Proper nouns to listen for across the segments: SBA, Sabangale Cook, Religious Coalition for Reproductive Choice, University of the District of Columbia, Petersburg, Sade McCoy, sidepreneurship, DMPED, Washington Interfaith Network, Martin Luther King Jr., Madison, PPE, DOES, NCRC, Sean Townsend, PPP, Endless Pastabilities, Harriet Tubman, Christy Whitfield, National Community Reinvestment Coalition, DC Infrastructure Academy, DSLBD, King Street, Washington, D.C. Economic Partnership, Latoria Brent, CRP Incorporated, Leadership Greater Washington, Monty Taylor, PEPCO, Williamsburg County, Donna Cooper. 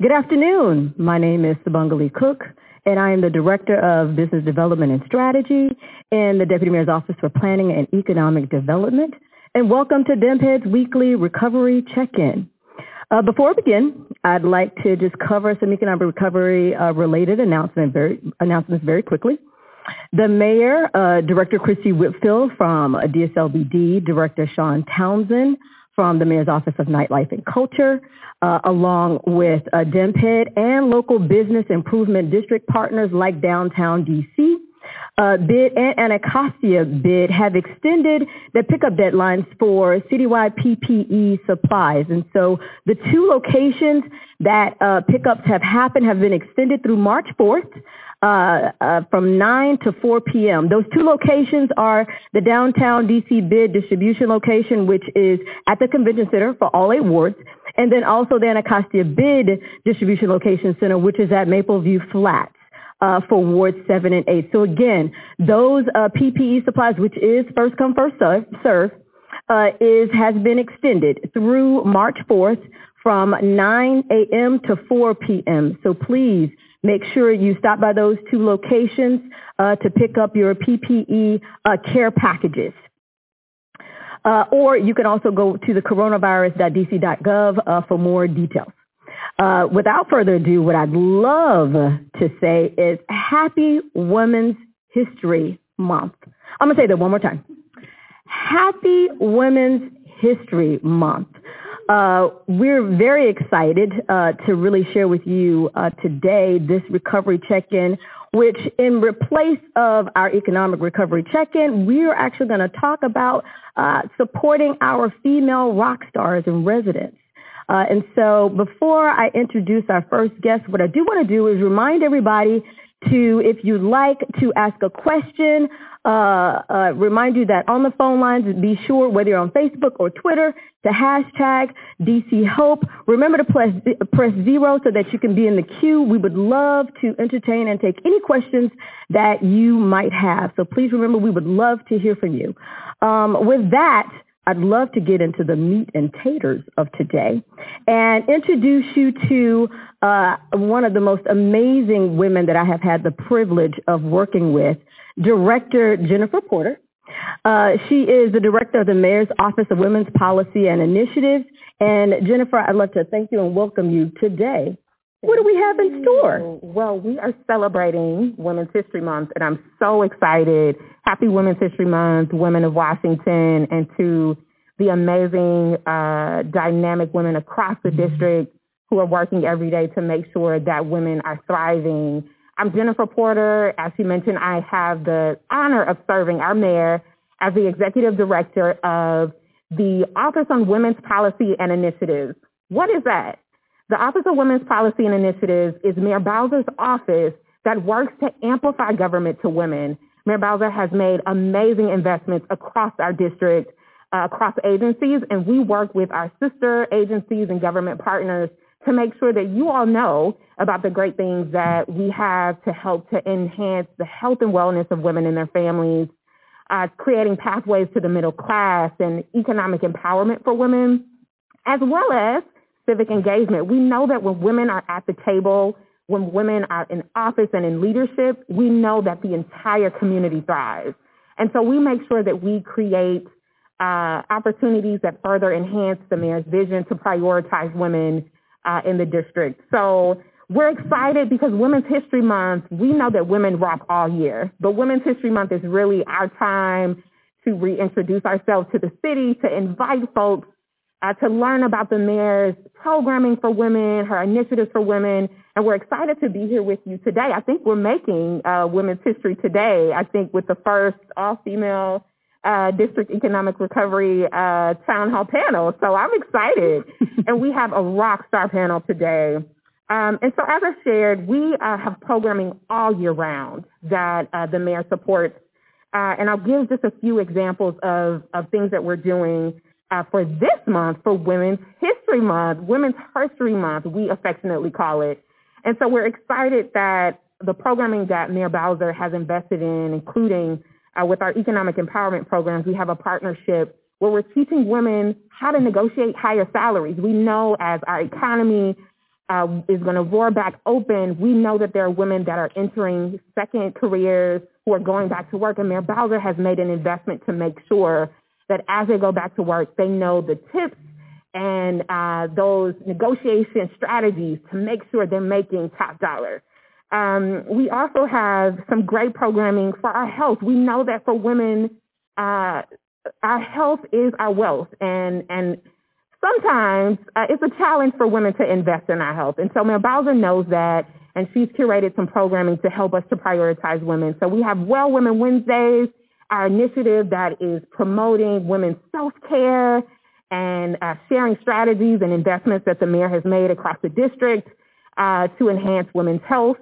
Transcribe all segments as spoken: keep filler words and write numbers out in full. Good afternoon. My name is Sabangale Cook, and I am the Director of Business Development and Strategy in the Deputy Mayor's Office for Planning and Economic Development. And welcome to D M P E D's Weekly Recovery Check-In. Uh, before I begin, I'd like to just cover some economic recovery-related uh, announcement very, announcements very quickly. The Mayor, uh, Director Christy Whitfield from uh, D S L B D, Director Sean Townsend from the Mayor's Office of Nightlife and Culture, Uh, along with uh, D M P E D and local business improvement district partners like Downtown D C Uh, Bid and Anacostia Bid have extended the pickup deadlines for citywide P P E supplies. And so the two locations that uh, pickups have happened have been extended through March fourth uh, uh, from nine to four p.m. Those two locations are the Downtown D C Bid distribution location, which is at the Convention Center for all eight wards, and then also the Anacostia Bid Distribution Location Center, which is at Maple View Flats uh, for wards seven and eight. So again, those uh, P P E supplies, which is first come, first serve, uh, is, has been extended through March fourth from nine a.m. to four p.m. So please make sure you stop by those two locations uh, to pick up your P P E uh, care packages. Uh, or you can also go to the coronavirus dot d c dot gov uh, for more details. Uh, without further ado, what I'd love to say is Happy Women's History Month. I'm going to say that one more time. Happy Women's History Month. Uh, we're very excited uh, to really share with you uh, today this recovery check-in, which in replace of our economic recovery check-in, we're actually going to talk about uh, supporting our female rock stars and residents. Uh, and so before I introduce our first guest, what I do want to do is remind everybody to, if you'd like to ask a question, uh, uh, remind you that on the phone lines, be sure, whether you're on Facebook or Twitter, to hashtag D C Hope. Remember to press, press zero so that you can be in the queue. We would love to entertain and take any questions that you might have. So please remember, we would love to hear from you. Um, with that, I'd love to get into the meat and taters of today and introduce you to uh, one of the most amazing women that I have had the privilege of working with, Director Jennifer Porter. Uh, she is the Director of the Mayor's Office of Women's Policy and Initiatives. And Jennifer, I'd love to thank you and welcome you today. What do we have in store? Well, we are celebrating Women's History Month, and I'm so excited. Happy Women's History Month, women of Washington, and to the amazing, uh, dynamic women across the district who are working every day to make sure that women are thriving. I'm Jennifer Porter. As you mentioned, I have the honor of serving our mayor as the Executive Director of the Office on Women's Policy and Initiatives. What is that? The Office of Women's Policy and Initiatives is Mayor Bowser's office that works to amplify government to women. Mayor Bowser has made amazing investments across our district, uh, across agencies, and we work with our sister agencies and government partners to make sure that you all know about the great things that we have to help to enhance the health and wellness of women and their families, uh, creating pathways to the middle class and economic empowerment for women, as well as civic engagement. We know that when women are at the table, when women are in office and in leadership, we know that the entire community thrives. And so we make sure that we create uh, opportunities that further enhance the mayor's vision to prioritize women uh, in the district. So we're excited because Women's History Month, we know that women rock all year, but Women's History Month is really our time to reintroduce ourselves to the city, to invite folks Uh, to learn about the mayor's programming for women, her initiatives for women, and we're excited to be here with you today. I think we're making uh, women's history today, I think, with the first all-female uh, district economic recovery uh, town hall panel. So I'm excited. And we have a rock star panel today. Um, and so as I shared, we uh, have programming all year round that uh, the mayor supports. Uh, and I'll give just a few examples of, of things that we're doing. Uh, for this month, for Women's History Month, Women's Herstory Month, we affectionately call it. And so we're excited that the programming that Mayor Bowser has invested in, including uh, with our economic empowerment programs, we have a partnership where we're teaching women how to negotiate higher salaries. We know as our economy uh, is going to roar back open, we know that there are women that are entering second careers who are going back to work. And Mayor Bowser has made an investment to make sure that as they go back to work, they know the tips and uh, those negotiation strategies to make sure they're making top dollar. Um, we also have some great programming for our health. We know that for women, uh, our health is our wealth, and and sometimes uh, it's a challenge for women to invest in our health. And so Mayor Bowser knows that, and she's curated some programming to help us to prioritize women. So we have Well Women Wednesdays, our initiative that is promoting women's self-care and uh, sharing strategies and investments that the mayor has made across the district uh, to enhance women's health.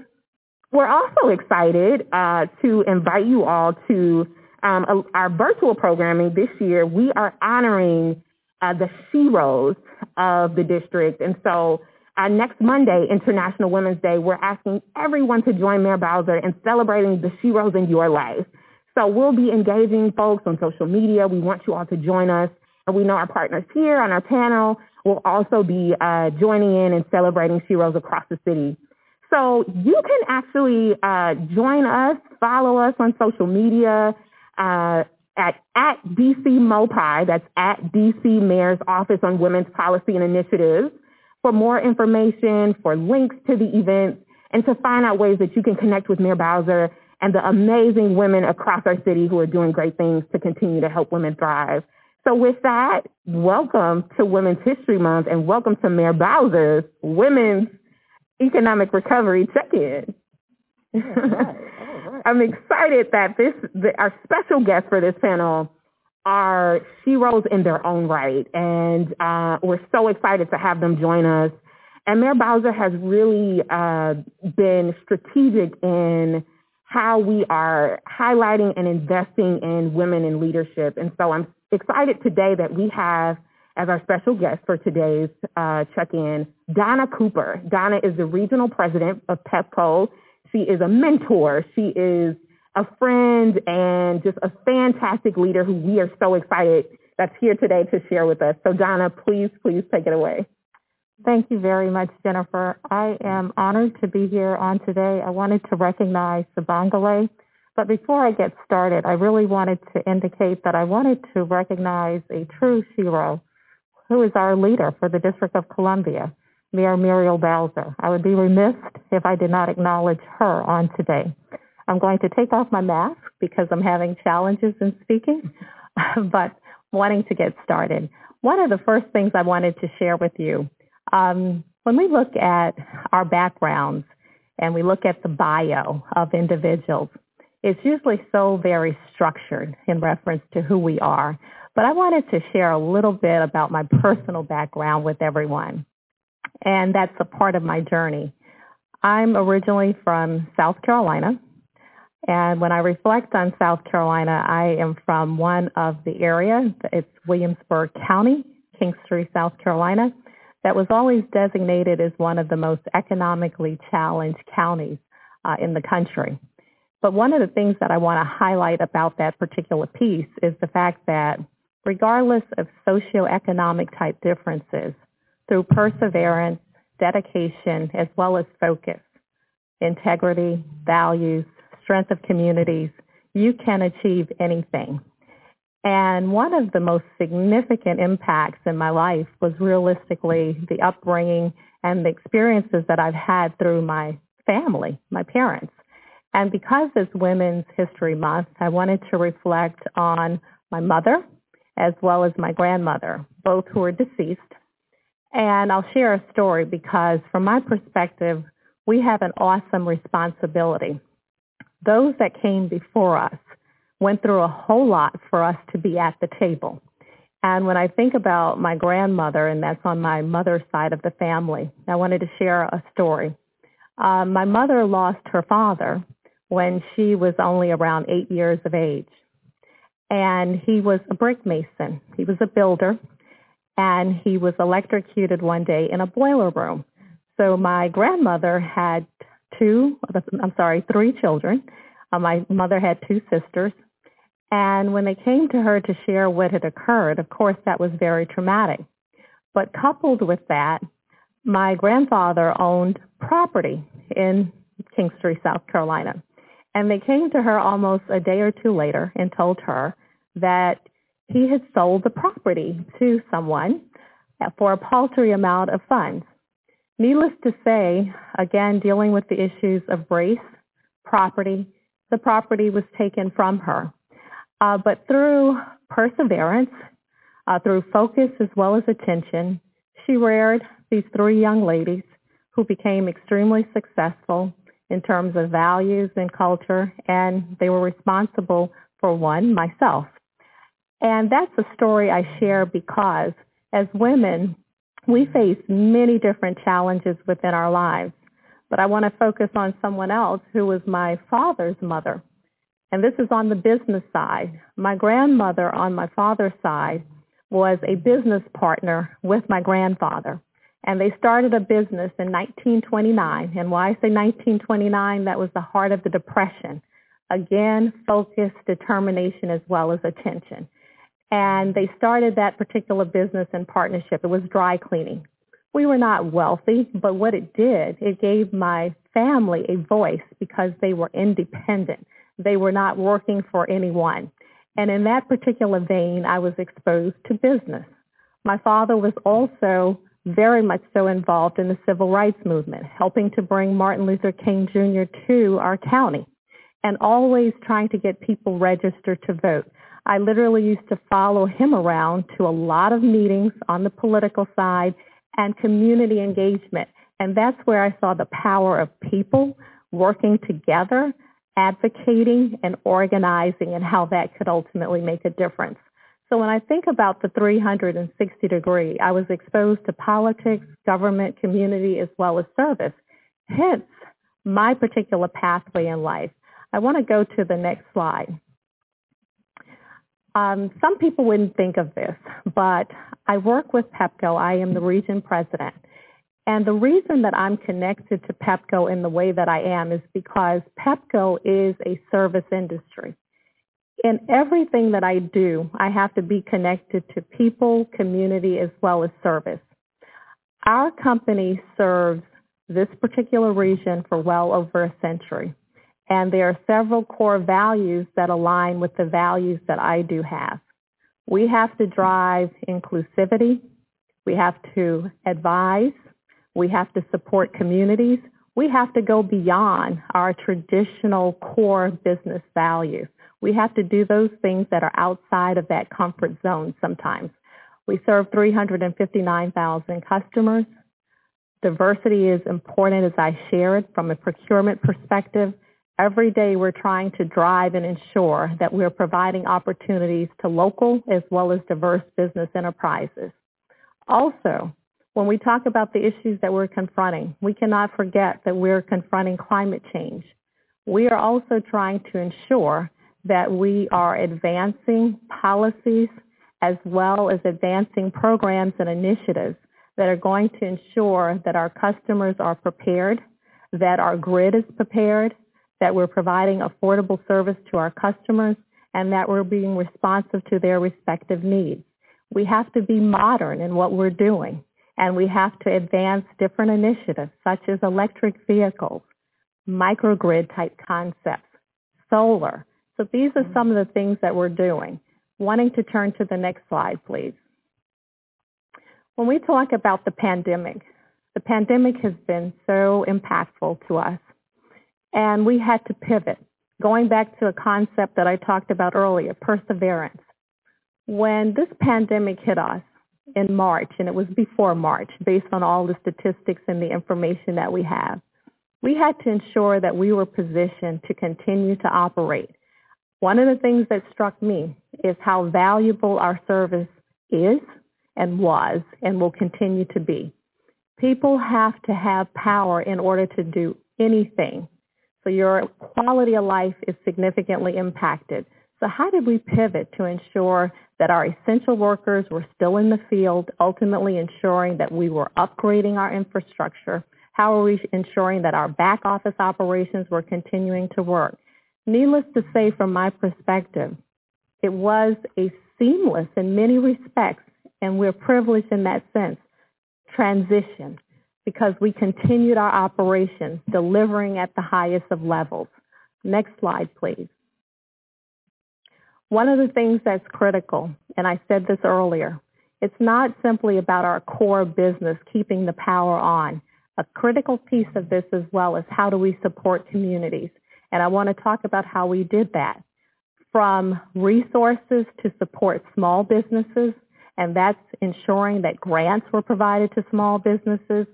We're also excited uh, to invite you all to um, a, our virtual programming this year. We are honoring uh, the heroes of the district. And so uh, next Monday, International Women's Day, we're asking everyone to join Mayor Bowser in celebrating the heroes in your life. So we'll be engaging folks on social media. We want you all to join us. And we know our partners here on our panel will also be uh, joining in and celebrating heroes across the city. So you can actually uh, join us, follow us on social media uh, at, at D C MOPI, that's at D C Mayor's Office on Women's Policy and Initiatives, for more information, for links to the events, and to find out ways that you can connect with Mayor Bowser and the amazing women across our city who are doing great things to continue to help women thrive. So with that, welcome to Women's History Month and welcome to Mayor Bowser's Women's Economic Recovery Check-In. All right. All right. I'm excited that this that our special guests for this panel are heroes in their own right, and uh, we're so excited to have them join us. And Mayor Bowser has really uh, been strategic in how we are highlighting and investing in women in leadership. And so I'm excited today that we have, as our special guest for today's uh, check-in, Donna Cooper. Donna is the regional president of PEPCO. She is a mentor. She is a friend and just a fantastic leader who we are so excited that's here today to share with us. So Donna, please, please take it away. Thank you very much, Jennifer. I am honored to be here on today. I wanted to recognize Sabangale, but before I get started, I really wanted to indicate that I wanted to recognize a true hero, who is our leader for the District of Columbia, Mayor Muriel Bowser. I would be remiss if I did not acknowledge her on today. I'm going to take off my mask because I'm having challenges in speaking, but wanting to get started. One of the first things I wanted to share with you, Um, when we look at our backgrounds and we look at the bio of individuals, it's usually so very structured in reference to who we are. But I wanted to share a little bit about my personal background with everyone, and that's a part of my journey. I'm originally from South Carolina, and when I reflect on South Carolina, I am from one of the area, it's Williamsburg County, King Street, South Carolina, that was always designated as one of the most economically challenged counties uh, in the country. But one of the things that I want to highlight about that particular piece is the fact that regardless of socioeconomic type differences, through perseverance, dedication, as well as focus, integrity, values, strength of communities, you can achieve anything. And one of the most significant impacts in my life was realistically the upbringing and the experiences that I've had through my family, my parents. And because it's Women's History Month, I wanted to reflect on my mother as well as my grandmother, both who are deceased. And I'll share a story because from my perspective, we have an awesome responsibility. Those that came before us went through a whole lot for us to be at the table. And when I think about my grandmother, and that's on my mother's side of the family, I wanted to share a story. Uh, my mother lost her father when she was only around eight years of age. And he was a brick mason. He was a builder. And he was electrocuted one day in a boiler room. So my grandmother had two, I'm sorry, three children. Uh, my mother had two sisters. And when they came to her to share what had occurred, of course, that was very traumatic. But coupled with that, my grandfather owned property in King Street, South Carolina. And they came to her almost a day or two later and told her that he had sold the property to someone for a paltry amount of funds. Needless to say, again, dealing with the issues of race, property, the property was taken from her. Uh, but through perseverance, uh, through focus as well as attention, she reared these three young ladies who became extremely successful in terms of values and culture, and they were responsible for one, myself. And that's a story I share because as women, we face many different challenges within our lives. But I want to focus on someone else who was my father's mother. And this is on the business side. My grandmother on my father's side was a business partner with my grandfather. And they started a business in nineteen twenty-nine. And why I say nineteen twenty-nine, that was the heart of the Depression. Again, focus, determination, as well as attention. And they started that particular business in partnership. It was dry cleaning. We were not wealthy, but what it did, it gave my family a voice because they were independent. They were not working for anyone. And in that particular vein, I was exposed to business. My father was also very much so involved in the civil rights movement, helping to bring Martin Luther King Junior to our county and always trying to get people registered to vote. I literally used to follow him around to a lot of meetings on the political side and community engagement. And that's where I saw the power of people working together, advocating and organizing, and how that could ultimately make a difference. So when I think about the three sixty degree, I was exposed to politics, government, community, as well as service, hence my particular pathway in life. I want to go to the next slide. Um, some people wouldn't think of this, but I work with PEPCO. I am the region president. And the reason that I'm connected to PEPCO in the way that I am is because PEPCO is a service industry. In everything that I do, I have to be connected to people, community, as well as service. Our company serves this particular region for well over a century. And there are several core values that align with the values that I do have. We have to drive inclusivity. We have to advise. We have to support communities. We have to go beyond our traditional core business values. We have to do those things that are outside of that comfort zone sometimes. We serve three hundred fifty-nine thousand customers. Diversity is important, as I shared, from a procurement perspective. Every day we're trying to drive and ensure that we're providing opportunities to local as well as diverse business enterprises. Also, when we talk about the issues that we're confronting, we cannot forget that we're confronting climate change. We are also trying to ensure that we are advancing policies as well as advancing programs and initiatives that are going to ensure that our customers are prepared, that our grid is prepared, that we're providing affordable service to our customers, and that we're being responsive to their respective needs. We have to be modern in what we're doing, and we have to advance different initiatives such as electric vehicles, microgrid-type concepts, solar. So these are some of the things that we're doing. Wanting to turn to the next slide, please. When we talk about the pandemic, the pandemic has been so impactful to us. And we had to pivot, going back to a concept that I talked about earlier, perseverance. When this pandemic hit us in March, and it was before March, based on all the statistics and the information that we have, we had to ensure that we were positioned to continue to operate. One of the things that struck me is how valuable our service is and was and will continue to be. People have to have power in order to do anything. So your quality of life is significantly impacted. So how did we pivot to ensure that our essential workers were still in the field, ultimately ensuring that we were upgrading our infrastructure? How are we ensuring that our back office operations were continuing to work? Needless to say, from my perspective, it was a seamless in many respects, and we're privileged in that sense, transition. because we continued our operation, delivering at the highest of levels. Next slide, please. One of the things that's critical, and I said this earlier, it's not simply about our core business, keeping the power on. A critical piece of this as well is how do we support communities? And I want to talk about how we did that. From resources to support small businesses, and that's ensuring that grants were provided to small businesses,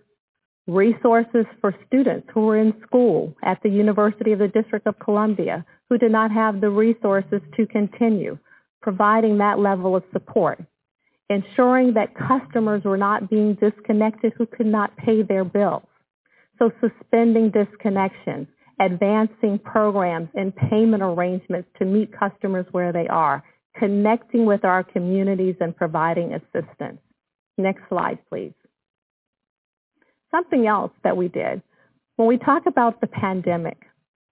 resources for students who were in school at the University of the District of Columbia who did not have the resources to continue, providing that level of support, ensuring that customers were not being disconnected who could not pay their bills. So suspending disconnections, advancing programs and payment arrangements to meet customers where they are, connecting with our communities and providing assistance. Next slide, please. Something else that we did. When we talk about the pandemic,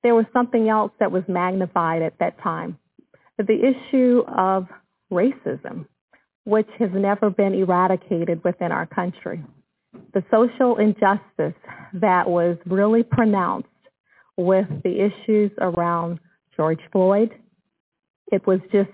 there was something else that was magnified at that time. The issue of racism, which has never been eradicated within our country. The social injustice that was really pronounced with the issues around George Floyd. It was just,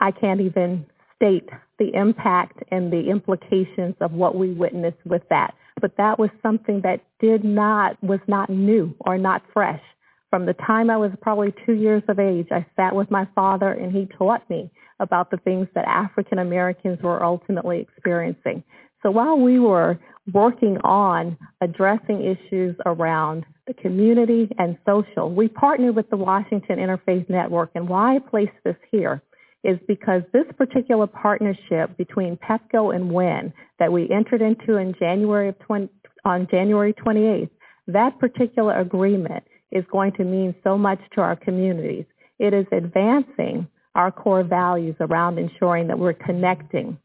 I can't even state the impact and the implications of what we witnessed with that. But that was something that did not, was not new or not fresh. From the time I was probably two years of age, I sat with my father and he taught me about the things that African Americans were ultimately experiencing. So while we were working on addressing issues around the community and social, we partnered with the Washington Interfaith Network. And why I place this here is because this particular partnership between PEPCO and W I N that we entered into in January of twenty, on January twenty-eighth, that particular agreement is going to mean so much to our communities. It is advancing our core values around ensuring that we're connecting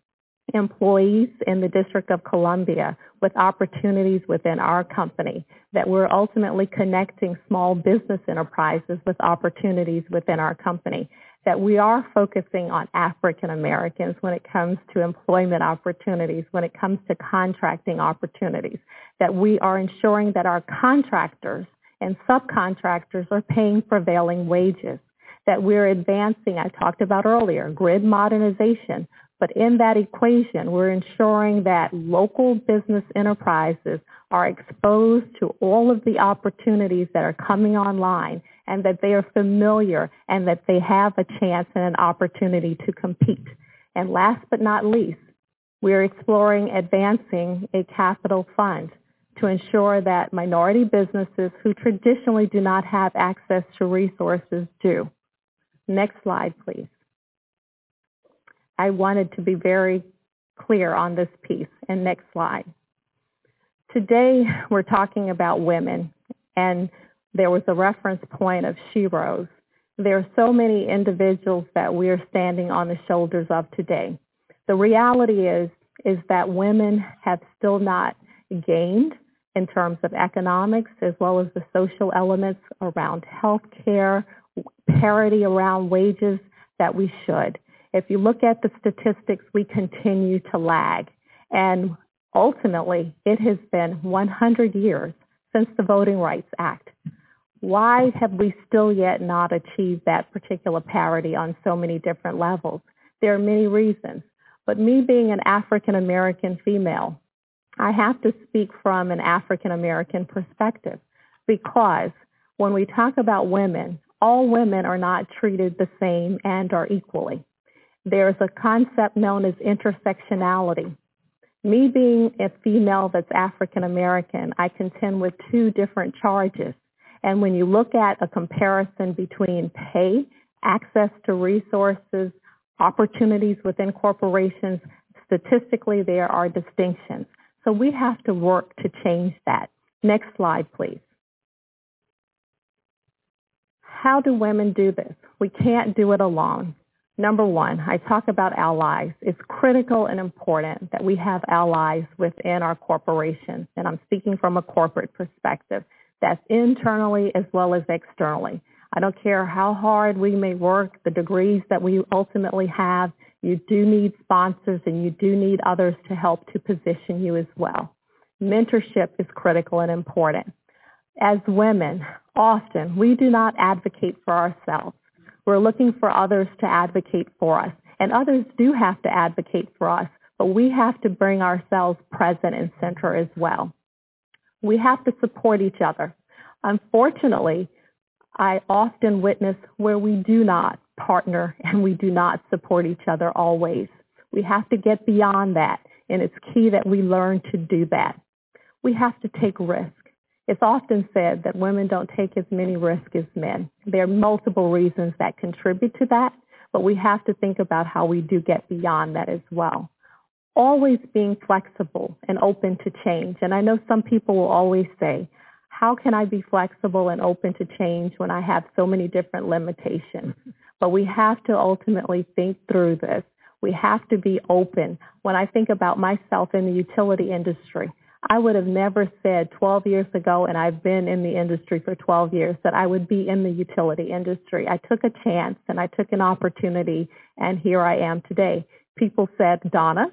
employees in the District of Columbia with opportunities within our company, that we're ultimately connecting small business enterprises with opportunities within our company, that we are focusing on African Americans when it comes to employment opportunities, when it comes to contracting opportunities, that we are ensuring that our contractors and subcontractors are paying prevailing wages, that we're advancing, I talked about earlier, grid modernization. But in that equation, we're ensuring that local business enterprises are exposed to all of the opportunities that are coming online and that they are familiar and that they have a chance and an opportunity to compete. And last but not least, we're exploring advancing a capital fund to ensure that minority businesses who traditionally do not have access to resources do. Next slide, please. I wanted to be very clear on this piece. And next slide. Today, we're talking about women, and there was a reference point of sheroes. There are so many individuals that we are standing on the shoulders of today. The reality is, is that women have still not gained in terms of economics, as well as the social elements around healthcare, parity around wages that we should. If you look at the statistics, we continue to lag. And ultimately, it has been one hundred years since the Voting Rights Act. Why have we still yet not achieved that particular parity on so many different levels? There are many reasons. But me being an African American female, I have to speak from an African American perspective, because when we talk about women, all women are not treated the same and are equally. There's a concept known as intersectionality. Me being a female that's African American, I contend with two different charges. And when you look at a comparison between pay, access to resources, opportunities within corporations, statistically there are distinctions. So we have to work to change that. Next slide, please. How do women do this? We can't do it alone. Number one, I talk about allies. It's critical and important that we have allies within our corporations, and I'm speaking from a corporate perspective. That's internally as well as externally. I don't care how hard we may work, the degrees that we ultimately have, you do need sponsors and you do need others to help to position you as well. mentorship is critical and important. As women, often we do not advocate for ourselves. We're looking for others to advocate for us, and others do have to advocate for us, but we have to bring ourselves present and center as well. We have to support each other. Unfortunately, I often witness where we do not partner and we do not support each other always. We have to get beyond that, and it's key that we learn to do that. We have to take risks. It's often said that women don't take as many risks as men. There are multiple reasons that contribute to that, but we have to think about how we do get beyond that as well. Always being flexible and open to change. And I know some people will always say, how can I be flexible and open to change when I have so many different limitations? But we have to ultimately think through this. We have to be open. When I think about myself in the utility industry, I would have never said twelve years ago, and I've been in the industry for twelve years, that I would be in the utility industry. I took a chance and I took an opportunity, and here I am today. People said, Donna,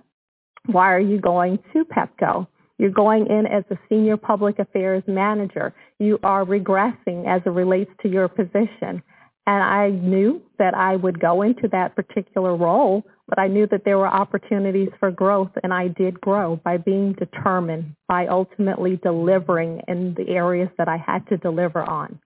why are you going to PEPCO? You're going in as a senior public affairs manager. You are regressing as it relates to your position. And I knew that I would go into that particular role, but I knew that there were opportunities for growth, and I did grow by being determined, by ultimately delivering in the areas that I had to deliver on.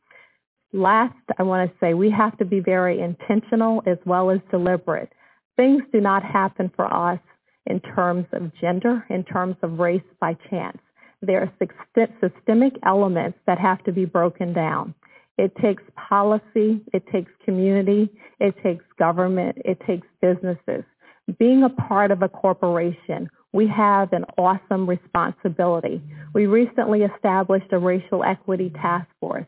Last, I want to say we have to be very intentional as well as deliberate. Things do not happen for us in terms of gender, in terms of race by chance. There are systemic elements that have to be broken down. It takes policy, it takes community, it takes government, it takes businesses. Being a part of a corporation, we have an awesome responsibility. We recently established a racial equity task force.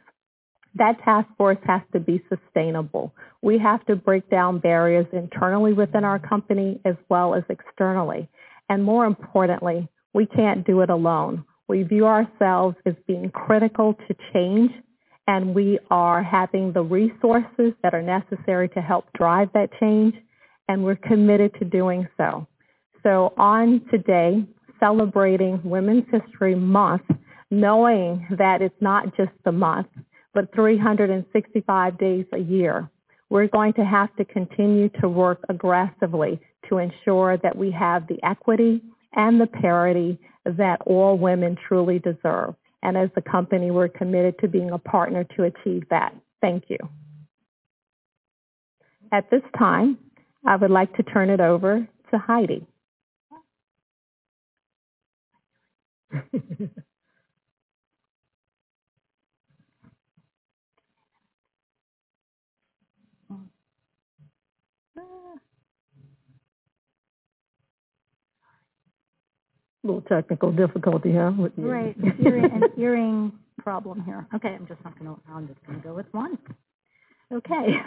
That task force has to be sustainable. We have to break down barriers internally within our company as well as externally. And more importantly, we can't do it alone. We view ourselves as being critical to change, and we are having the resources that are necessary to help drive that change, and we're committed to doing so. So on today, celebrating Women's History Month, knowing that it's not just the month, but three hundred sixty-five days a year. We're going to have to continue to work aggressively to ensure that we have the equity and the parity that all women truly deserve. And as a company, we're committed to being a partner to achieve that. Thank you. At this time, I would like to turn it over to Heidi. A little technical difficulty, huh? With you. Right, an earring problem here. Okay, I'm just not going to, I'm just going to go with one. Okay,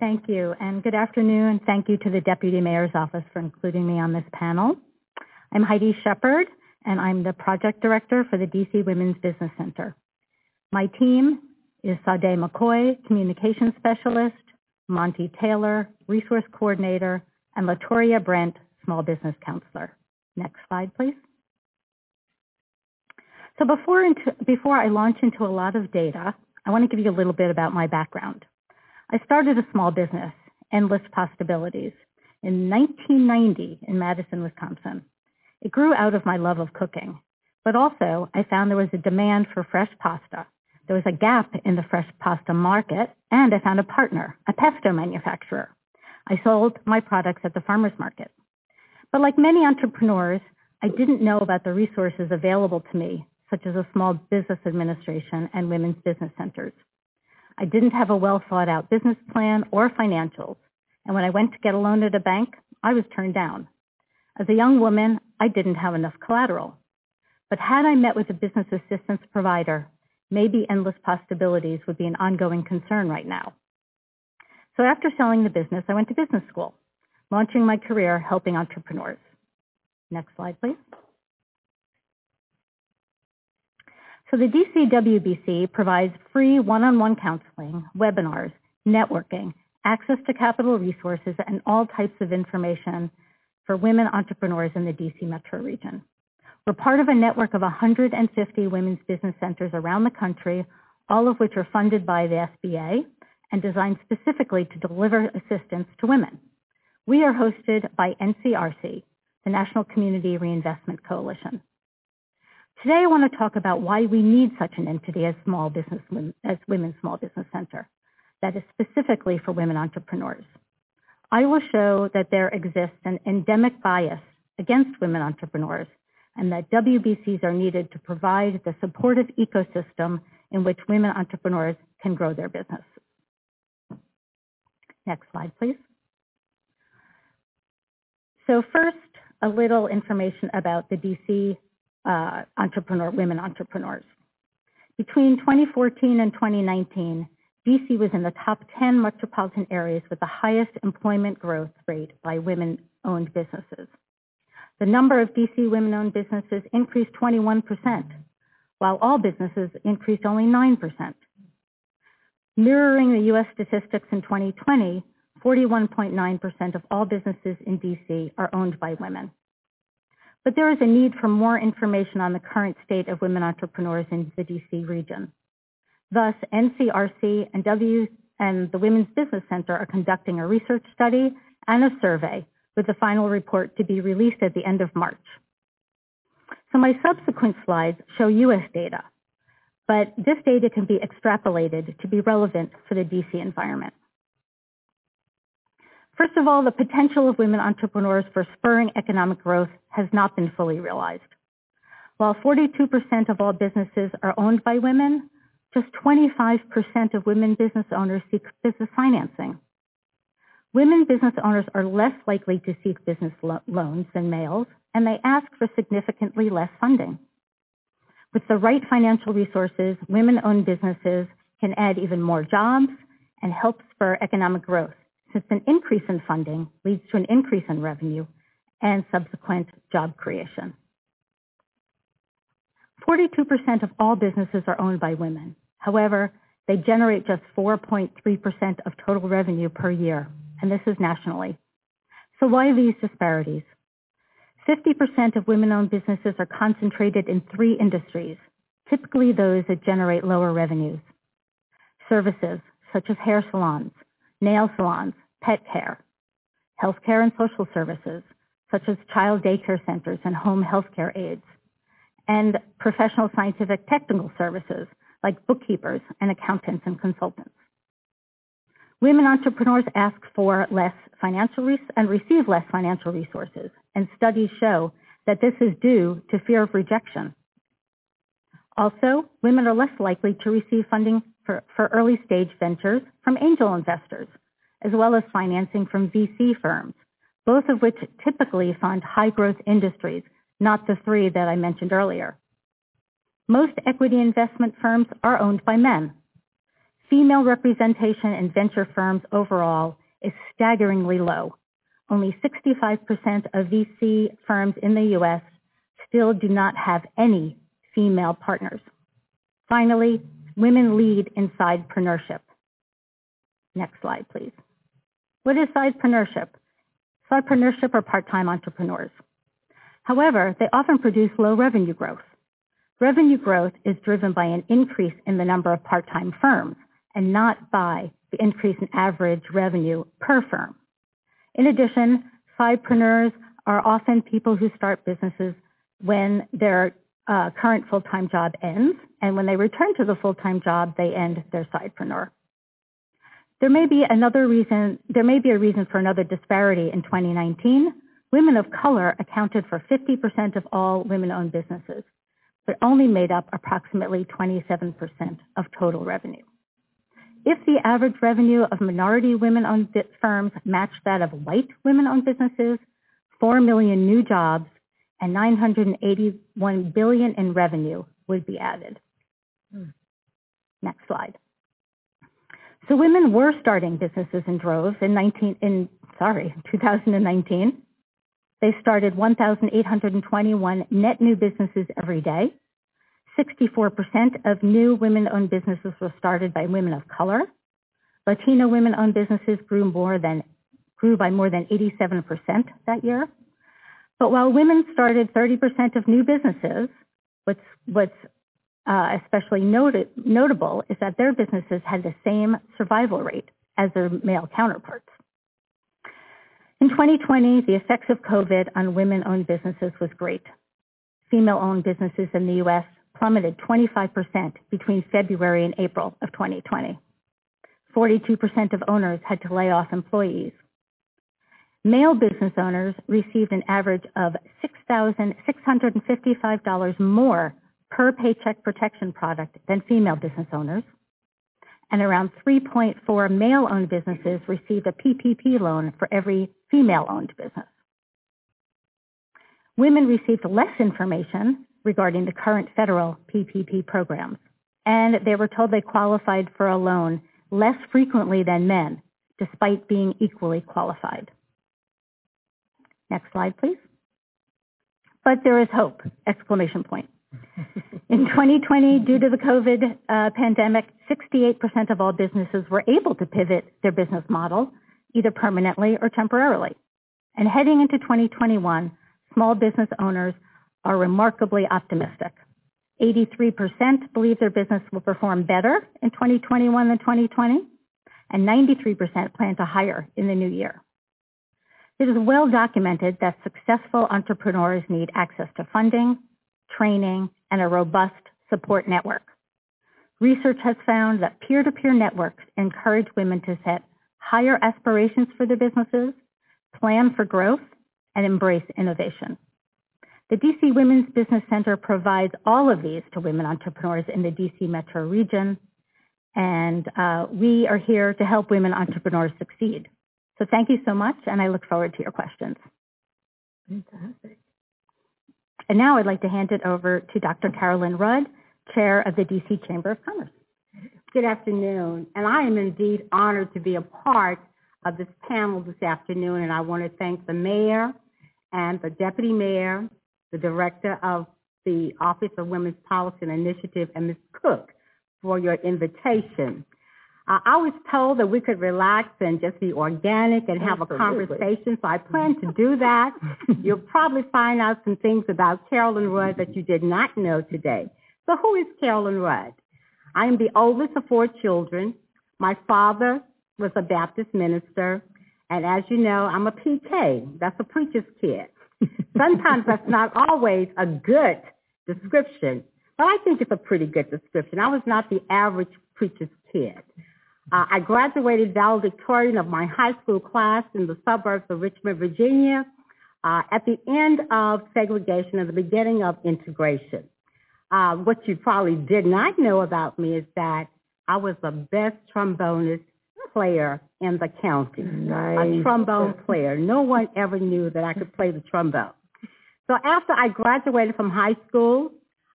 thank you, and good afternoon. Thank you to the Deputy Mayor's Office for including me on this panel. I'm Heidi Shepherd, and I'm the Project Director for the D C Women's Business Center. My team is Sade McCoy, Communications Specialist, Monty Taylor, Resource Coordinator, and Latoria Brent, Small Business Counselor. Next slide, please. So before, into, before I launch into a lot of data, I want to give you a little bit about my background. I started a small business, Endless Pastabilities, in nineteen ninety in Madison, Wisconsin. It grew out of my love of cooking, but also I found there was a demand for fresh pasta. There was a gap in the fresh pasta market, and I found a partner, a pesto manufacturer. I sold my products at the farmer's market. But like many entrepreneurs, I didn't know about the resources available to me, such as a small business administration and women's business centers. I didn't have a well-thought-out business plan or financials, and when I went to get a loan at a bank, I was turned down. As a young woman, I didn't have enough collateral. But had I met with a business assistance provider, maybe Endless Possibilities would be an ongoing concern right now. So after selling the business, I went to business school, launching my career helping entrepreneurs. Next slide, please. So the D C W B C provides free one-on-one counseling, webinars, networking, access to capital resources, and all types of information for women entrepreneurs in the D C metro region. We're part of a network of one hundred fifty women's business centers around the country, all of which are funded by the S B A and designed specifically to deliver assistance to women. We are hosted by N C R C, the National Community Reinvestment Coalition. Today, I want to talk about why we need such an entity as small business as Women's Small Business Center that is specifically for women entrepreneurs. I will show that there exists an endemic bias against women entrepreneurs and that W B Cs are needed to provide the supportive ecosystem in which women entrepreneurs can grow their business. Next slide, please. So first, a little information about the D C Uh, entrepreneur, women entrepreneurs. Between twenty fourteen and twenty nineteen, D C was in the top ten metropolitan areas with the highest employment growth rate by women-owned businesses. The number of D C women-owned businesses increased twenty-one percent, while all businesses increased only nine percent. Mirroring the U S statistics in twenty twenty, forty-one point nine percent of all businesses in D C are owned by women. But there is a need for more information on the current state of women entrepreneurs in the D C region. Thus, N C R C and W and the Women's Business Center are conducting a research study and a survey with the final report to be released at the end of March. So my subsequent slides show U S data, but this data can be extrapolated to be relevant for the D C environment. First of all, the potential of women entrepreneurs for spurring economic growth has not been fully realized. While forty-two percent of all businesses are owned by women, just twenty-five percent of women business owners seek business financing. Women business owners are less likely to seek business lo- loans than males, and they ask for significantly less funding. With the right financial resources, women-owned businesses can add even more jobs and help spur economic growth, since an increase in funding leads to an increase in revenue and subsequent job creation. forty-two percent of all businesses are owned by women. However, they generate just four point three percent of total revenue per year, and this is nationally. So why these disparities? fifty percent of women-owned businesses are concentrated in three industries, typically those that generate lower revenues. Services, such as hair salons, nail salons, pet care, healthcare and social services, such as child daycare centers and home healthcare aides, and professional scientific technical services like bookkeepers and accountants and consultants. Women entrepreneurs ask for less financial res- and receive less financial resources, and studies show that this is due to fear of rejection. Also, women are less likely to receive funding for, for early-stage ventures from angel investors, as well as financing from V C firms, both of which typically fund high-growth industries, not the three that I mentioned earlier. Most equity investment firms are owned by men. Female representation in venture firms overall is staggeringly low. Only sixty-five percent of V C firms in the U S still do not have any female partners. Finally, women lead in sidepreneurship. Next slide, please. What is sidepreneurship? Sidepreneurship are part-time entrepreneurs. However, they often produce low revenue growth. Revenue growth is driven by an increase in the number of part-time firms and not by the increase in average revenue per firm. In addition, sidepreneurs are often people who start businesses when their uh, current full-time job ends, and when they return to the full-time job, they end their sidepreneur. There may be another reason, there may be a reason for another disparity in twenty nineteen. Women of color accounted for fifty percent of all women-owned businesses, but only made up approximately twenty-seven percent of total revenue. If the average revenue of minority women-owned firms matched that of white women-owned businesses, four million new jobs and nine hundred eighty-one billion dollars in revenue would be added. Hmm. Next slide. So women were starting businesses in droves in nineteen in sorry, twenty nineteen. They started one thousand eight hundred twenty-one net new businesses every day. sixty-four percent of new women-owned businesses were started by women of color. Latino women-owned businesses grew more than grew by more than eighty-seven percent that year. But while women started thirty percent of new businesses, what's, what's uh, especially noted, notable is that their businesses had the same survival rate as their male counterparts. In twenty twenty, the effects of COVID on women-owned businesses was great. Female-owned businesses in the U S plummeted twenty-five percent between February and April of twenty twenty. forty-two percent of owners had to lay off employees. Male business owners received an average of six thousand six hundred fifty-five dollars more per paycheck protection product than female business owners, and around three point four male-owned businesses received a P P P loan for every female-owned business. Women received less information regarding the current federal P P P programs, and they were told they qualified for a loan less frequently than men, despite being equally qualified. Next slide, please. But there is hope, exclamation point. In twenty twenty, due to the COVID uh, pandemic, sixty-eight percent of all businesses were able to pivot their business model, either permanently or temporarily. And heading into twenty twenty-one, small business owners are remarkably optimistic. eighty-three percent believe their business will perform better in twenty twenty-one than twenty twenty, and ninety-three percent plan to hire in the new year. It is well documented that successful entrepreneurs need access to funding, training, and a robust support network. Research has found that peer-to-peer networks encourage women to set higher aspirations for their businesses, plan for growth, and embrace innovation. The D C Women's Business Center provides all of these to women entrepreneurs in the D C metro region, and uh, we are here to help women entrepreneurs succeed. So thank you so much, and I look forward to your questions. Fantastic. And now I'd like to hand it over to Doctor Carolyn Rudd, Chair of the D C Chamber of Commerce. Good afternoon, and I am indeed honored to be a part of this panel this afternoon, and I want to thank the mayor and the deputy mayor, the director of the Office of Women's Policy and Initiative, and Miz Cook for your invitation. I was told that we could relax and just be organic and have Absolutely. A conversation, so I plan to do that. You'll probably find out some things about Carolyn Rudd that you did not know today. So who is Carolyn Rudd? I am the oldest of four children. My father was a Baptist minister, and as you know, I'm a P K. That's a preacher's kid. Sometimes that's not always a good description, but I think it's a pretty good description. I was not the average preacher's kid. Uh, I graduated valedictorian of my high school class in the suburbs of Richmond, Virginia, uh, at the end of segregation and the beginning of integration. Uh, what you probably did not know about me is that I was the best trombonist player in the county, nice. A trombone player. No one ever knew that I could play the trombone. So after I graduated from high school,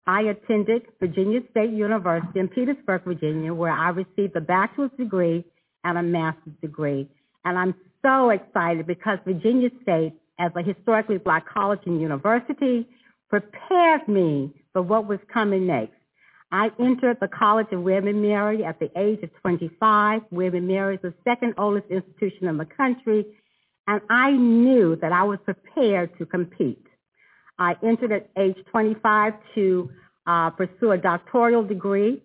I attended Virginia State University in Petersburg, Virginia, where I received a bachelor's degree and a master's degree. And I'm so excited because Virginia State, as a historically black college and university, prepared me for what was coming next. I entered the College of William and Mary at the age of twenty-five. William and Mary is the second oldest institution in the country, and I knew that I was prepared to compete. I entered at age twenty-five to uh, pursue a doctoral degree.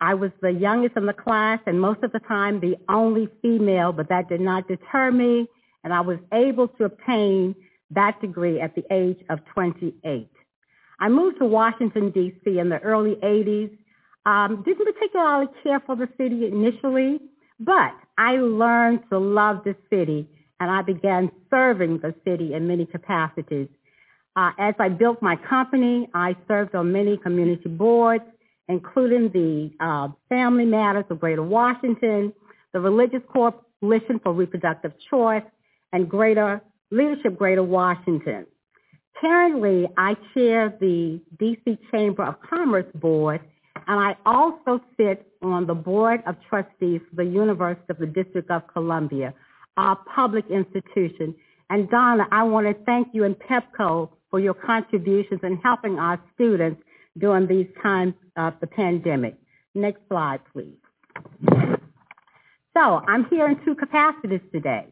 I was the youngest in the class and most of the time the only female, but that did not deter me, and I was able to obtain that degree at the age of twenty-eight. I moved to Washington, D C in the early eighties. Um, didn't particularly care for the city initially, but I learned to love the city, and I began serving the city in many capacities. Uh, as I built my company, I served on many community boards, including the uh, Family Matters of Greater Washington, the Religious Coalition for Reproductive Choice, and Greater Leadership Greater Washington. Currently, I chair the D C Chamber of Commerce Board, and I also sit on the Board of Trustees for the University of the District of Columbia, our public institution. And Donna, I want to thank you and PEPCO for your contributions in helping our students during these times of the pandemic. Next slide, please. So I'm here in two capacities today.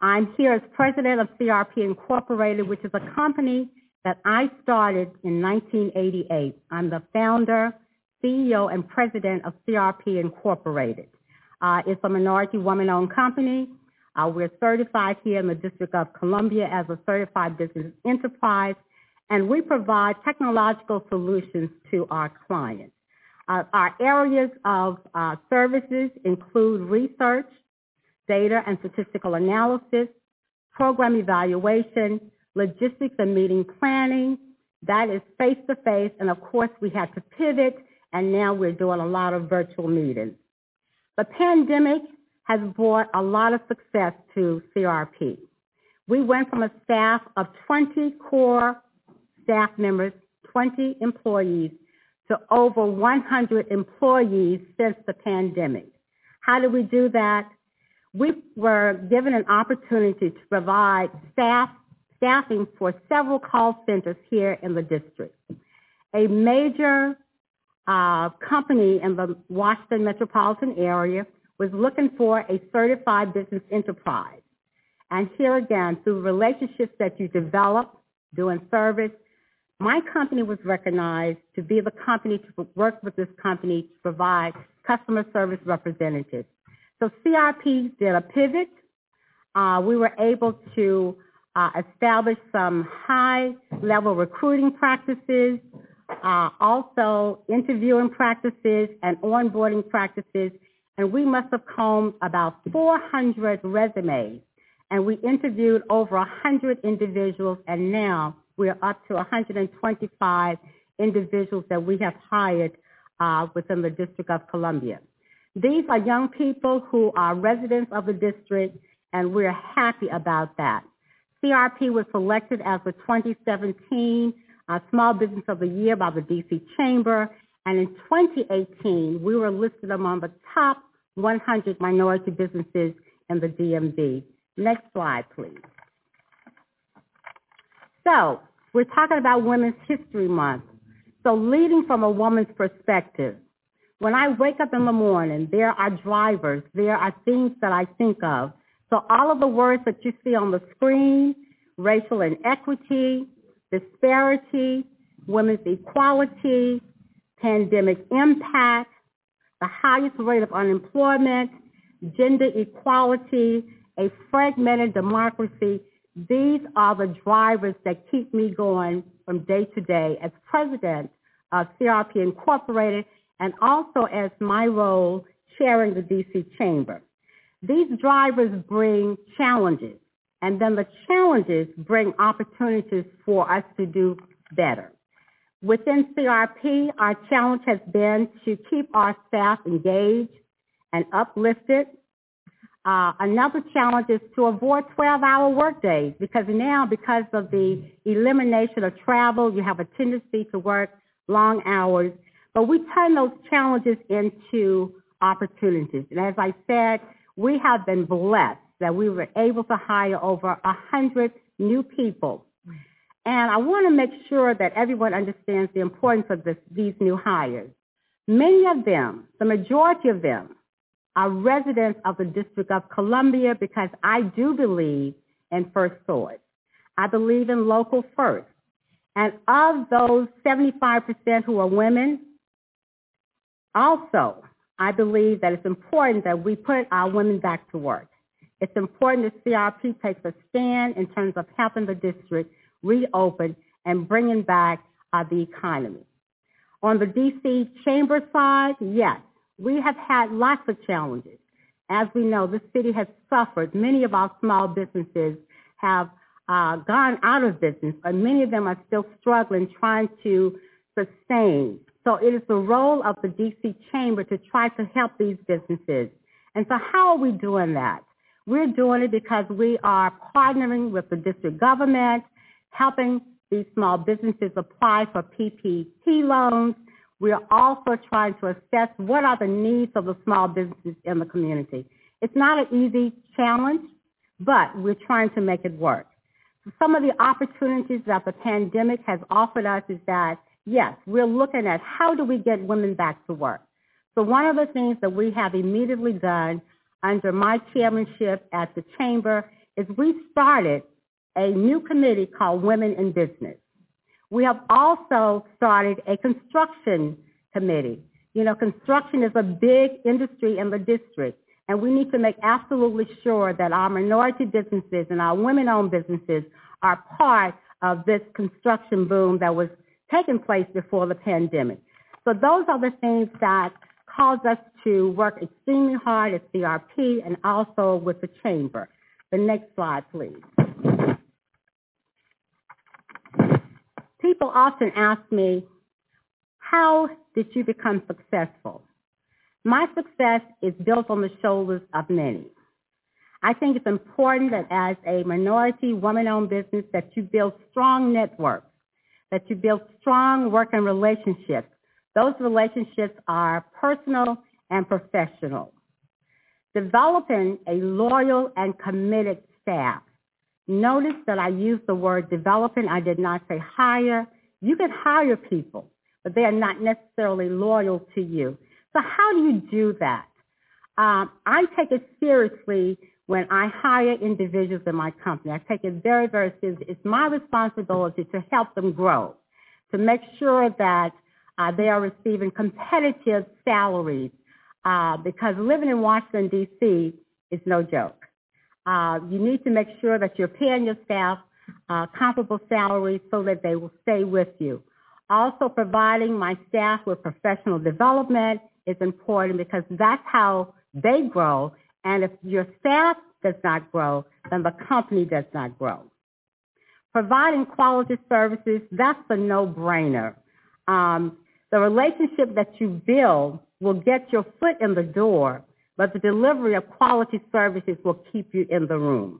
I'm here as president of C R P Incorporated, which is a company that I started in nineteen eighty-eight. I'm the founder, C E O, and president of C R P Incorporated. Uh, it's a minority woman-owned company. Uh, we're certified here in the District of Columbia as a certified business enterprise, and we provide technological solutions to our clients. Uh, our areas of uh, services include research, data and statistical analysis, program evaluation, logistics and meeting planning. That is face-to-face, and of course we had to pivot, and now we're doing a lot of virtual meetings. The pandemic has brought a lot of success to C R P. We went from a staff of twenty core staff members, twenty employees, to over one hundred employees since the pandemic. How did we do that? We were given an opportunity to provide staff staffing for several call centers here in the district. A major uh, company in the Washington metropolitan area was looking for a certified business enterprise. And here again, through relationships that you develop doing service, my company was recognized to be the company to work with this company to provide customer service representatives. So C R P did a pivot. Uh, we were able to uh, establish some high-level recruiting practices, uh, also interviewing practices and onboarding practices, and we must have combed about four hundred resumes, and we interviewed over one hundred individuals, and now we are up to one hundred twenty-five individuals that we have hired uh, within the District of Columbia. These are young people who are residents of the district, and we're happy about that. C R P was selected as the twenty seventeen uh, Small Business of the Year by the D C Chamber, and in twenty eighteen, we were listed among the top one hundred minority businesses in the D M V. Next slide, please. So we're talking about Women's History Month, so leading from a woman's perspective. When I wake up in the morning, there are drivers, there are things that I think of. So all of the words that you see on the screen, racial inequity, disparity, women's equality, pandemic impact, the highest rate of unemployment, gender equality, a fragmented democracy, these are the drivers that keep me going from day to day as president of C R P Incorporated, and also as my role chairing the D C Chamber. These drivers bring challenges, and then the challenges bring opportunities for us to do better. Within C R P, our challenge has been to keep our staff engaged and uplifted. Uh, another challenge is to avoid twelve-hour workdays, because now, because of the elimination of travel, you have a tendency to work long hours. But we turn those challenges into opportunities. And as I said, we have been blessed that we were able to hire over one hundred new people. And I want to make sure that everyone understands the importance of this, these new hires. Many of them, the majority of them, are residents of the District of Columbia, because I do believe in first choice. I believe in local first. And of those seventy-five percent who are women, also, I believe that it's important that we put our women back to work. It's important that C R P takes a stand in terms of helping the district reopen and bringing back uh, the economy. On the D C Chamber side, yes, we have had lots of challenges. As we know, the city has suffered. Many of our small businesses have uh, gone out of business, and many of them are still struggling, trying to sustain. So it is the role of the D C Chamber to try to help these businesses. And so how are we doing that? We're doing it because we are partnering with the district government, helping these small businesses apply for P P P loans. We are also trying to assess what are the needs of the small businesses in the community. It's not an easy challenge, but we're trying to make it work. So some of the opportunities that the pandemic has offered us is that, yes, we're looking at how do we get women back to work. So one of the things that we have immediately done under my chairmanship at the chamber is we started a new committee called Women in Business. We have also started a construction committee. You know, construction is a big industry in the district, and we need to make absolutely sure that our minority businesses and our women-owned businesses are part of this construction boom that was taking place before the pandemic. So those are the things that caused us to work extremely hard at C R P and also with the chamber. The next slide, please. People often ask me, how did you become successful? My success is built on the shoulders of many. I think it's important that as a minority woman-owned business that you build strong networks, that you build strong working relationships. Those relationships are personal and professional. Developing a loyal and committed staff. Notice that I used the word developing. I did not say hire. You can hire people, but they are not necessarily loyal to you. So how do you do that? Um, I take it seriously when I hire individuals in my company. I take it very, very seriously. It's my responsibility to help them grow, to make sure that uh, they are receiving competitive salaries, uh, because living in Washington, D C is no joke. Uh, you need to make sure that you're paying your staff uh, comparable salaries so that they will stay with you. Also, providing my staff with professional development is important because that's how they grow. And if your staff does not grow, then the company does not grow. Providing quality services, that's a no-brainer. Um, the relationship that you build will get your foot in the door, but the delivery of quality services will keep you in the room.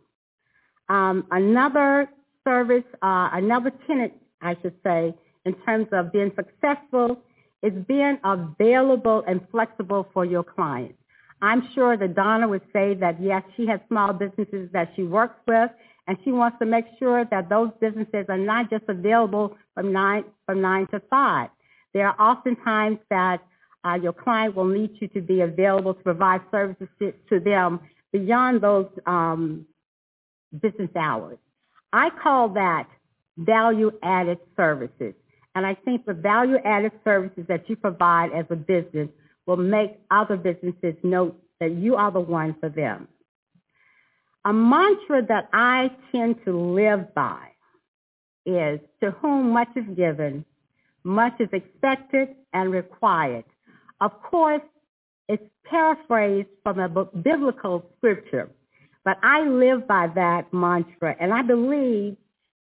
Um, another service, uh, another tenet, I should say, in terms of being successful is being available and flexible for your clients. I'm sure that Donna would say that, yes, she has small businesses that she works with, and she wants to make sure that those businesses are not just available from nine, from nine to five. There are often times that uh, your client will need you to be available to provide services to, to them beyond those um, business hours. I call that value-added services, and I think the value-added services that you provide as a business will make other businesses know that you are the one for them. A mantra that I tend to live by is, to whom much is given, much is expected and required. Of course, it's paraphrased from a biblical scripture, but I live by that mantra, and I believe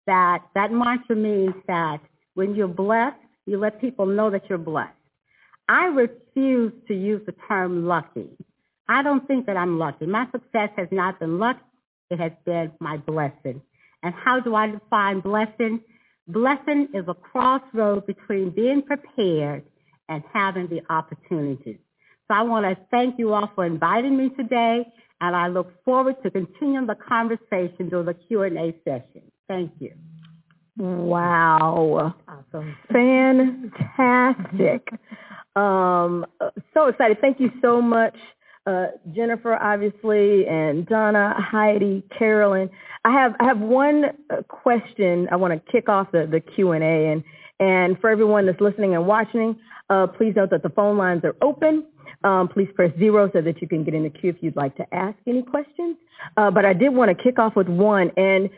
that that mantra means that when you're blessed, you let people know that you're blessed. I refuse to use the term lucky. I don't think that I'm lucky. My success has not been luck. It has been my blessing. And how do I define blessing? Blessing is a crossroad between being prepared and having the opportunity. So I want to thank you all for inviting me today, and I look forward to continuing the conversation during the Q and A session. Thank you. Wow. Awesome. Fantastic. Um, so excited. Thank you so much, uh, Jennifer, obviously, and Donna, Heidi, Carolyn. I have, I have one question. I want to kick off the, the Q and A, and, and for everyone that's listening and watching, uh, please note that the phone lines are open. Um, please press zero so that you can get in the queue if you'd like to ask any questions. Uh, but I did want to kick off with one, and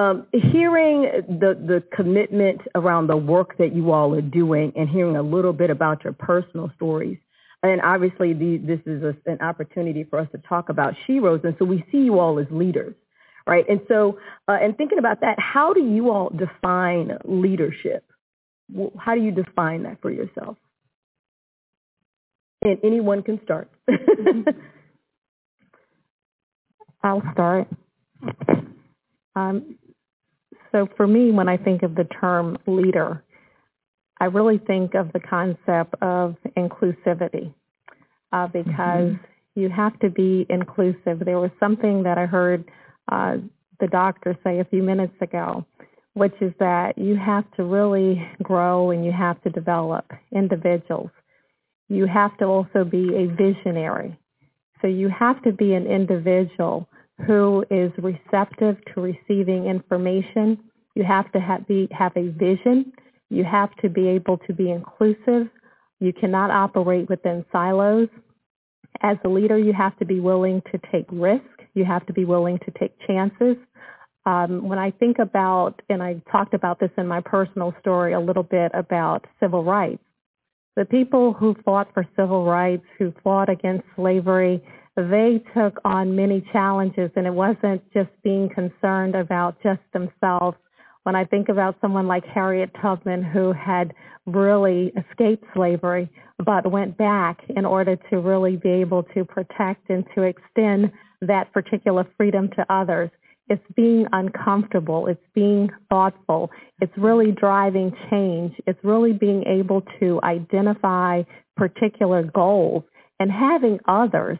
Um, hearing the, the commitment around the work that you all are doing and hearing a little bit about your personal stories, and obviously the, this is a, an opportunity for us to talk about sheroes, and so we see you all as leaders, right? And so, uh, and thinking about that, how do you all define leadership? How do you define that for yourself? And anyone can start. I'll start. Um, so for me, when I think of the term leader, I really think of the concept of inclusivity, uh, because mm-hmm. you have to be inclusive. There was something that I heard uh, the doctor say a few minutes ago, which is that you have to really grow and you have to develop individuals. You have to also be a visionary. So you have to be an individual who is receptive to receiving information. You have to have, be, have a vision. You have to be able to be inclusive. You cannot operate within silos. As a leader, you have to be willing to take risk. You have to be willing to take chances. Um, when I think about, and I talked about this in my personal story a little bit about civil rights, the people who fought for civil rights, who fought against slavery, they took on many challenges, and it wasn't just being concerned about just themselves. When I think about someone like Harriet Tubman, who had really escaped slavery but went back in order to really be able to protect and to extend that particular freedom to others, it's being uncomfortable. It's being thoughtful. It's really driving change. It's really being able to identify particular goals and having others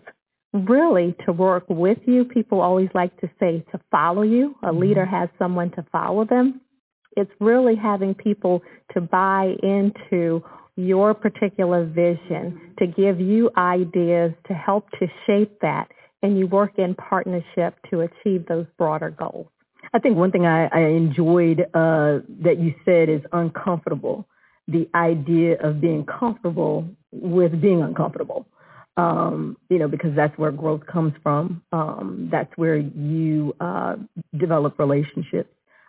really to work with you. People always like to say to follow you. A leader has someone to follow them. It's really having people to buy into your particular vision, to give you ideas, to help to shape that, and you work in partnership to achieve those broader goals. I think one thing I, I enjoyed uh, that you said is uncomfortable, the idea of being comfortable with being uncomfortable. Um, you know, because that's where growth comes from. Um, that's where you uh, develop relationships.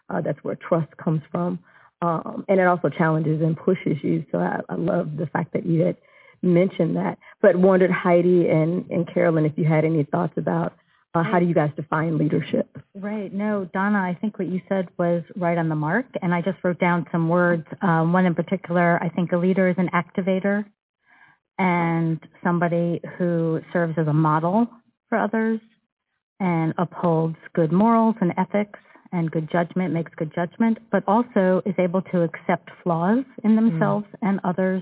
Uh, that's where trust comes from. Um, and it also challenges and pushes you. So I, I love the fact that you had mentioned that. But wondered, Heidi and, and Carolyn, if you had any thoughts about uh, how do you guys define leadership? Right. No, Donna, I think what you said was right on the mark. And I just wrote down some words. Um, one in particular, I think a leader is an activator, and somebody who serves as a model for others and upholds good morals and ethics and good judgment, makes good judgment, but also is able to accept flaws in themselves mm. and others,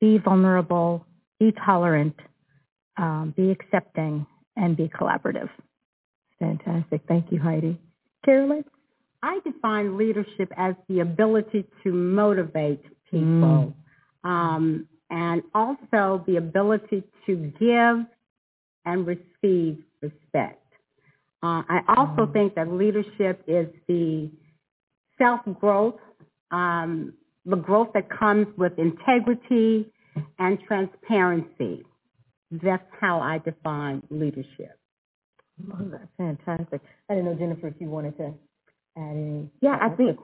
be vulnerable, be tolerant, um, be accepting, and be collaborative. Fantastic. Thank you, Heidi. Carolyn? I define leadership as the ability to motivate people. Mm. Um, and also the ability to give and receive respect. Uh, I also think that leadership is the self-growth, um, the growth that comes with integrity and transparency. That's how I define leadership. Oh, that's fantastic. I didn't know, Jennifer, if you wanted to add any. Yeah, I think,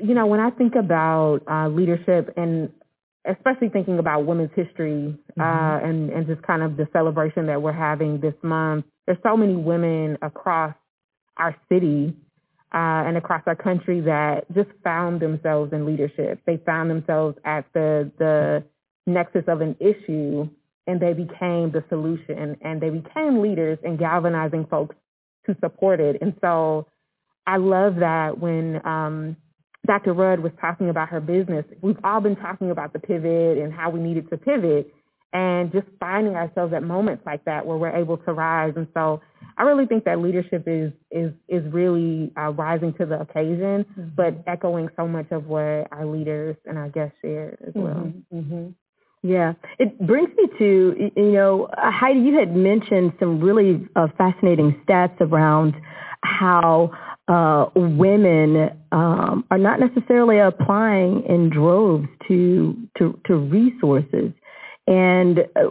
you know, when I think about uh, leadership and especially thinking about women's history uh, mm-hmm. and, and just kind of the celebration that we're having this month. There's so many women across our city uh, and across our country that just found themselves in leadership. They found themselves at the, the nexus of an issue, and they became the solution, and they became leaders in galvanizing folks to support it. And so I love that when um, – Doctor Rudd was talking about her business. We've all been talking about the pivot and how we needed to pivot, and just finding ourselves at moments like that where we're able to rise. And so I really think that leadership is is is really uh, rising to the occasion, mm-hmm. but echoing so much of what our leaders and our guests shared as mm-hmm. well. Mm-hmm. Yeah. It brings me to, you know, Heidi, you had mentioned some really uh, fascinating stats around how uh, women um, are not necessarily applying in droves to, to, to resources. And, uh,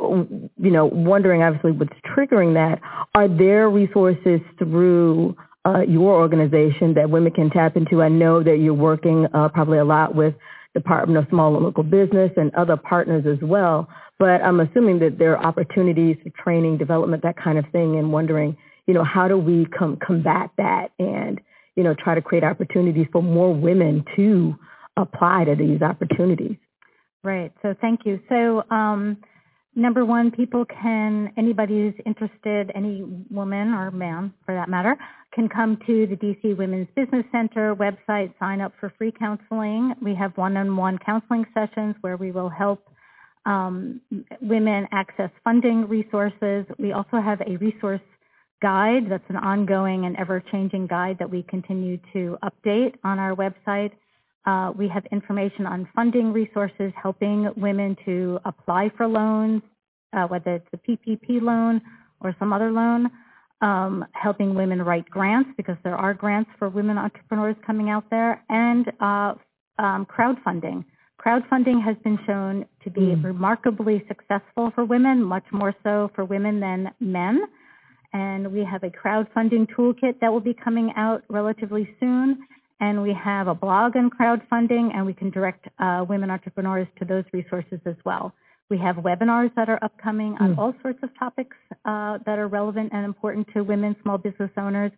you know, wondering obviously what's triggering that. Are there resources through uh, your organization that women can tap into? I know that you're working uh, probably a lot with Department of Small and Local Business and other partners as well. But I'm assuming that there are opportunities for training, development, that kind of thing, and wondering, you know, how do we com- combat that and, you know, try to create opportunities for more women to apply to these opportunities? Right. So thank you. So um, number one, people can, anybody who's interested, any woman or man for that matter, can come to the D C Women's Business Center website, sign up for free counseling. We have one-on-one counseling sessions where we will help um, women access funding resources. We also have a resource guide that's an ongoing and ever-changing guide that we continue to update on our website. Uh, we have information on funding resources, helping women to apply for loans, uh, whether it's a P P P loan or some other loan. um, helping women write grants, because there are grants for women entrepreneurs coming out there, and uh, um, crowdfunding. Crowdfunding has been shown to be mm. remarkably successful for women, much more so for women than men. And we have a crowdfunding toolkit that will be coming out relatively soon. And we have a blog on crowdfunding, and we can direct uh, women entrepreneurs to those resources as well. We have webinars that are upcoming on mm. all sorts of topics uh, that are relevant and important to women small business owners.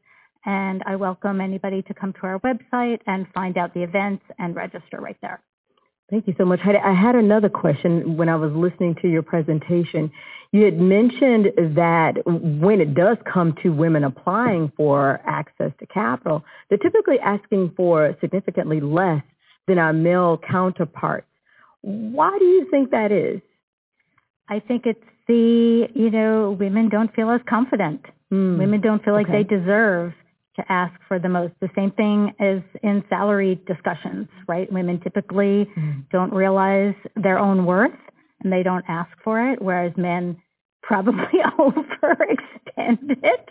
And I welcome anybody to come to our website and find out the events and register right there. Thank you so much, Heidi. I had another question when I was listening to your presentation. You had mentioned that when it does come to women applying for access to capital, they're typically asking for significantly less than our male counterparts. Why do you think that is? I think it's the, you know, women don't feel as confident. Mm. Women don't feel like okay. they deserve to ask for the most. The same thing is in salary discussions, right? Women typically mm. don't realize their own worth, and they don't ask for it, whereas men probably overextend it.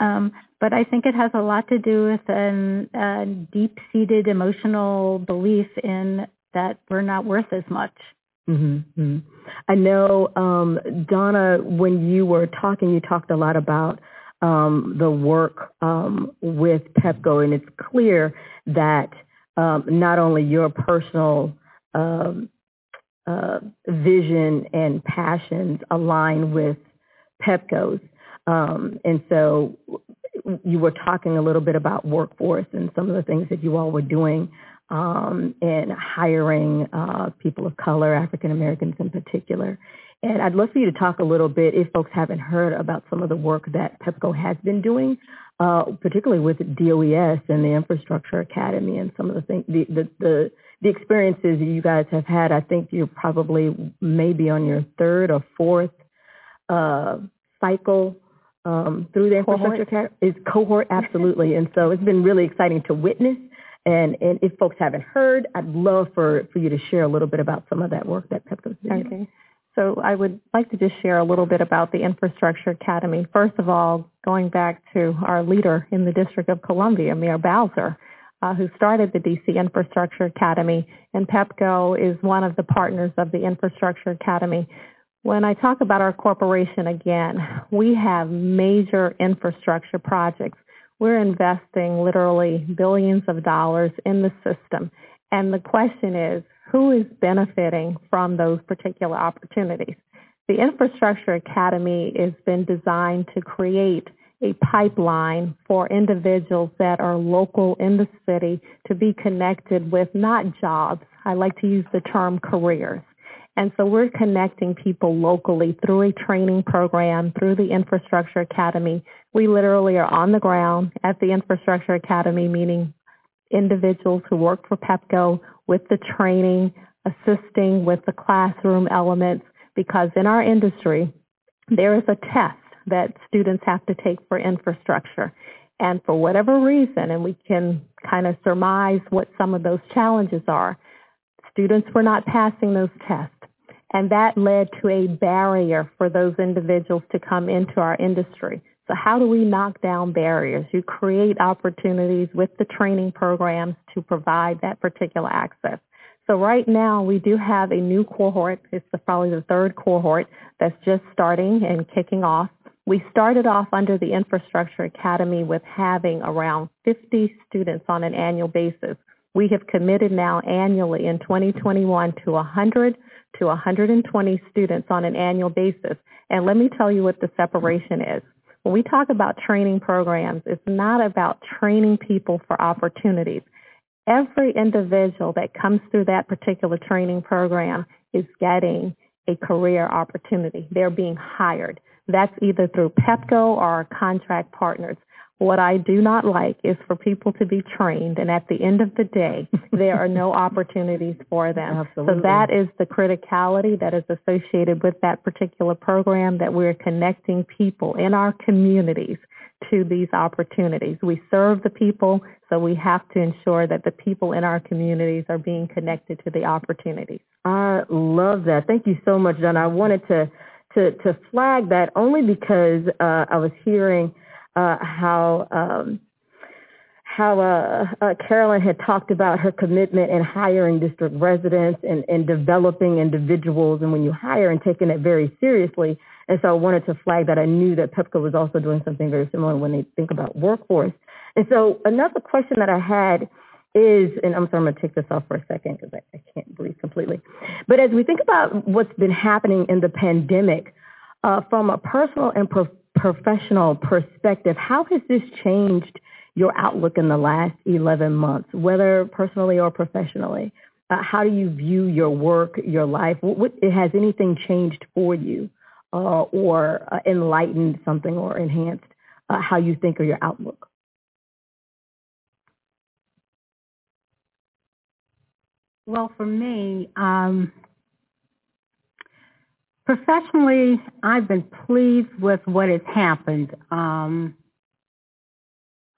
Um, but I think it has a lot to do with an, a deep-seated emotional belief in that we're not worth as much. Mm-hmm. I know, um, Donna, when you were talking, you talked a lot about um, the work um, with PEPCO, and it's clear that um, not only your personal um, uh, vision and passions align with PEPCO's, um, and so you were talking a little bit about workforce and some of the things that you all were doing um, in hiring uh, people of color, African Americans in particular. And I'd love for you to talk a little bit, if folks haven't heard, about some of the work that PEPCO has been doing, uh, particularly with D O E S and the Infrastructure Academy and some of the things, the, the, the, the experiences you guys have had. I think you're probably maybe on your third or fourth uh, cycle um, through the Infrastructure Academy. It's cohort, absolutely. And so it's been really exciting to witness. And, and if folks haven't heard, I'd love for, for you to share a little bit about some of that work that PEPCO's doing. Okay. So I would like to just share a little bit about the Infrastructure Academy. First of all, going back to our leader in the District of Columbia, Mayor Bowser, uh, who started the D C Infrastructure Academy, and PEPCO is one of the partners of the Infrastructure Academy. When I talk about our corporation again, we have major infrastructure projects. We're investing literally billions of dollars in the system, and the question is, who is benefiting from those particular opportunities? The Infrastructure Academy has been designed to create a pipeline for individuals that are local in the city to be connected with not jobs. I like to use the term careers. And so we're connecting people locally through a training program, through the Infrastructure Academy. We literally are on the ground at the Infrastructure Academy, meaning individuals who work for PEPCO, with the training, assisting with the classroom elements, because in our industry, there is a test that students have to take for infrastructure. And for whatever reason, and we can kind of surmise what some of those challenges are, students were not passing those tests. And that led to a barrier for those individuals to come into our industry. So how do we knock down barriers? You create opportunities with the training programs to provide that particular access. So right now we do have a new cohort. It's the, probably the third cohort that's just starting and kicking off. We started off under the Infrastructure Academy with having around fifty students on an annual basis. We have committed now annually in twenty twenty-one to one hundred to one hundred twenty students on an annual basis. And let me tell you what the separation is. When we talk about training programs, it's not about training people for opportunities. Every individual that comes through that particular training program is getting a career opportunity. They're being hired. That's either through PEPCO or our contract partners. What I do not like is for people to be trained, and at the end of the day, there are no opportunities for them. Absolutely. So that is the criticality that is associated with that particular program, that we're connecting people in our communities to these opportunities. We serve the people, so we have to ensure that the people in our communities are being connected to the opportunities. I love that. Thank you so much, Donna. I wanted to, to, to flag that only because uh, I was hearing uh, how um, how uh, uh, Carolyn had talked about her commitment in hiring district residents and, and developing individuals, and when you hire and taking it very seriously. And so I wanted to flag that I knew that PEPCO was also doing something very similar when they think about workforce. And so another question that I had is, and I'm sorry, I'm going to take this off for a second because I, I can't breathe completely. But as we think about what's been happening in the pandemic, uh, from a personal and pro- professional perspective, how has this changed your outlook in the last eleven months, whether personally or professionally? Uh, how do you view your work, your life? What, what, has anything changed for you uh, or uh, enlightened something or enhanced uh, how you think or your outlook? Well, for me, um, professionally, I've been pleased with what has happened. Um,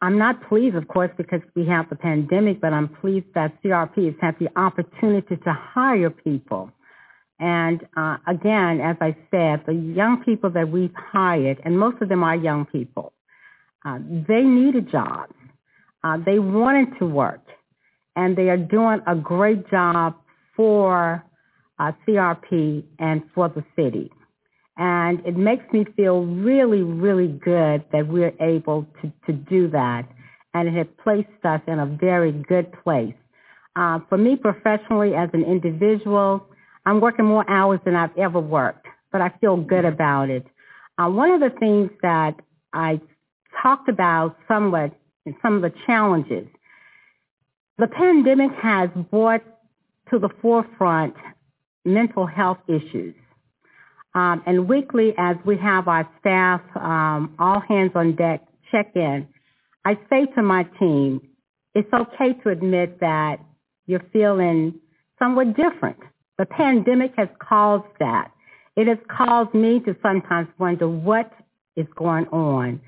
I'm not pleased, of course, because we have the pandemic, but I'm pleased that C R P has had the opportunity to hire people. And uh, again, as I said, the young people that we've hired, and most of them are young people, uh, they need a job. Uh, they wanted to work. And they are doing a great job for uh, C R P and for the city. And it makes me feel really, really good that we're able to, to do that. And it has placed us in a very good place. Uh, for me professionally as an individual, I'm working more hours than I've ever worked, but I feel good about it. Uh, one of the things that I talked about somewhat in some of the challenges, the pandemic has brought to the forefront mental health issues. Um, and weekly, as we have our staff, um, all hands on deck check-in, I say to my team, it's okay to admit that you're feeling somewhat different. The pandemic has caused that. It has caused me to sometimes wonder what is going on.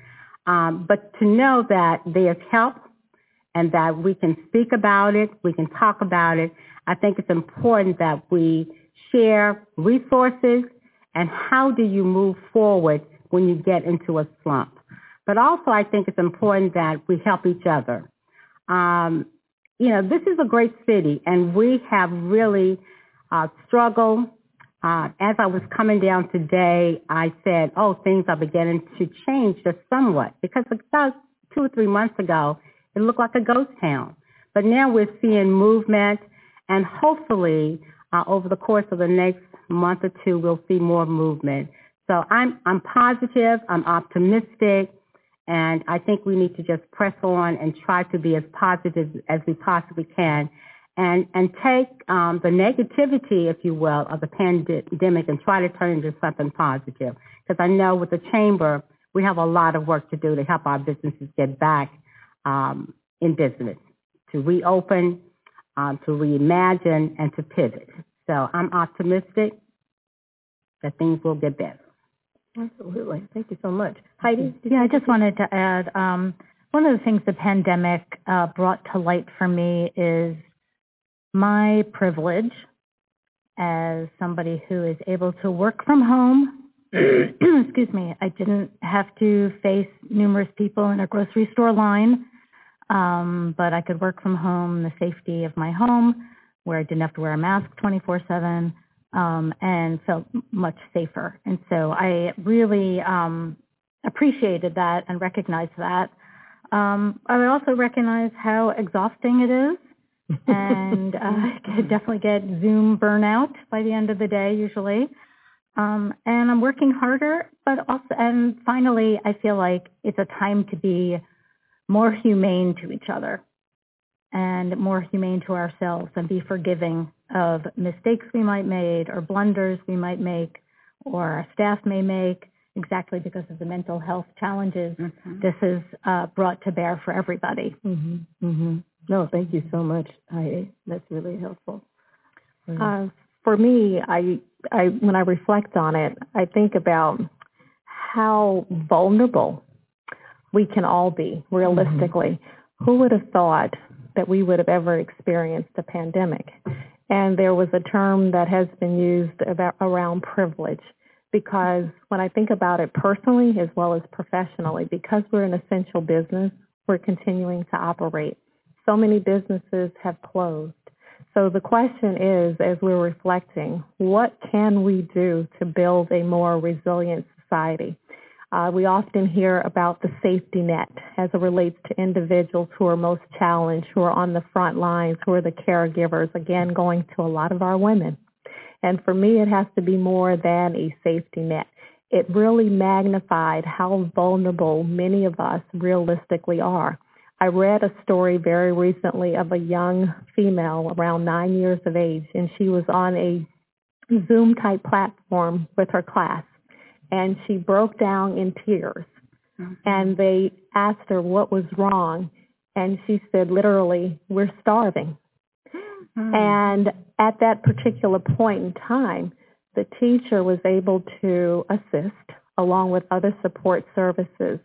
Um, but to know that there's help, and that we can speak about it, we can talk about it. I think it's important that we share resources and how do you move forward when you get into a slump. But also I think it's important that we help each other. Um, you know, this is a great city, and we have really uh, struggled. Uh, as I was coming down today, I said, oh, things are beginning to change just somewhat, because about two or three months ago, it looked like a ghost town. But now we're seeing movement, and hopefully uh, over the course of the next month or two, we'll see more movement. So I'm I'm positive, I'm optimistic, and I think we need to just press on and try to be as positive as we possibly can and, and take um, the negativity, if you will, of the pandemic and try to turn it into something positive. Because I know with the Chamber, we have a lot of work to do to help our businesses get back Um, in business, to reopen, um, to reimagine, and to pivot. So I'm optimistic that things will get better. Absolutely. Thank you so much. Heidi? Yeah, I just wanted to add, um, one of the things the pandemic uh, brought to light for me is my privilege as somebody who is able to work from home. Excuse me. I didn't have to face numerous people in a grocery store line. Um, but I could work from home, the safety of my home, where I didn't have to wear a mask twenty-four seven, um, and felt much safer. And so I really um, appreciated that and recognized that. Um, I also recognize how exhausting it is, and uh, I could definitely get Zoom burnout by the end of the day usually. Um, and I'm working harder, but also, and finally, I feel like it's a time to be more humane to each other and more humane to ourselves and be forgiving of mistakes we might make or blunders we might make or our staff may make, exactly because of the mental health challenges mm-hmm. this is uh, brought to bear for everybody. Mm-hmm. Mm-hmm. No, thank you so much, Heidi. That's really helpful. Uh, for me, I, I when I reflect on it, I think about how vulnerable we can all be, realistically. Mm-hmm. Who would have thought that we would have ever experienced a pandemic? And there was a term that has been used about around privilege, because when I think about it personally as well as professionally, because we're an essential business, we're continuing to operate. So many businesses have closed. So the question is, as we're reflecting, what can we do to build a more resilient society? Uh, we often hear about the safety net as it relates to individuals who are most challenged, who are on the front lines, who are the caregivers, again, going to a lot of our women. And for me, it has to be more than a safety net. It really magnified how vulnerable many of us realistically are. I read a story very recently of a young female around nine years of age, and she was on a Zoom-type platform with her class, and she broke down in tears. Mm-hmm. And they asked her what was wrong, and she said, literally, we're starving. Mm-hmm. And at that particular point in time, the teacher was able to assist, along with other support services,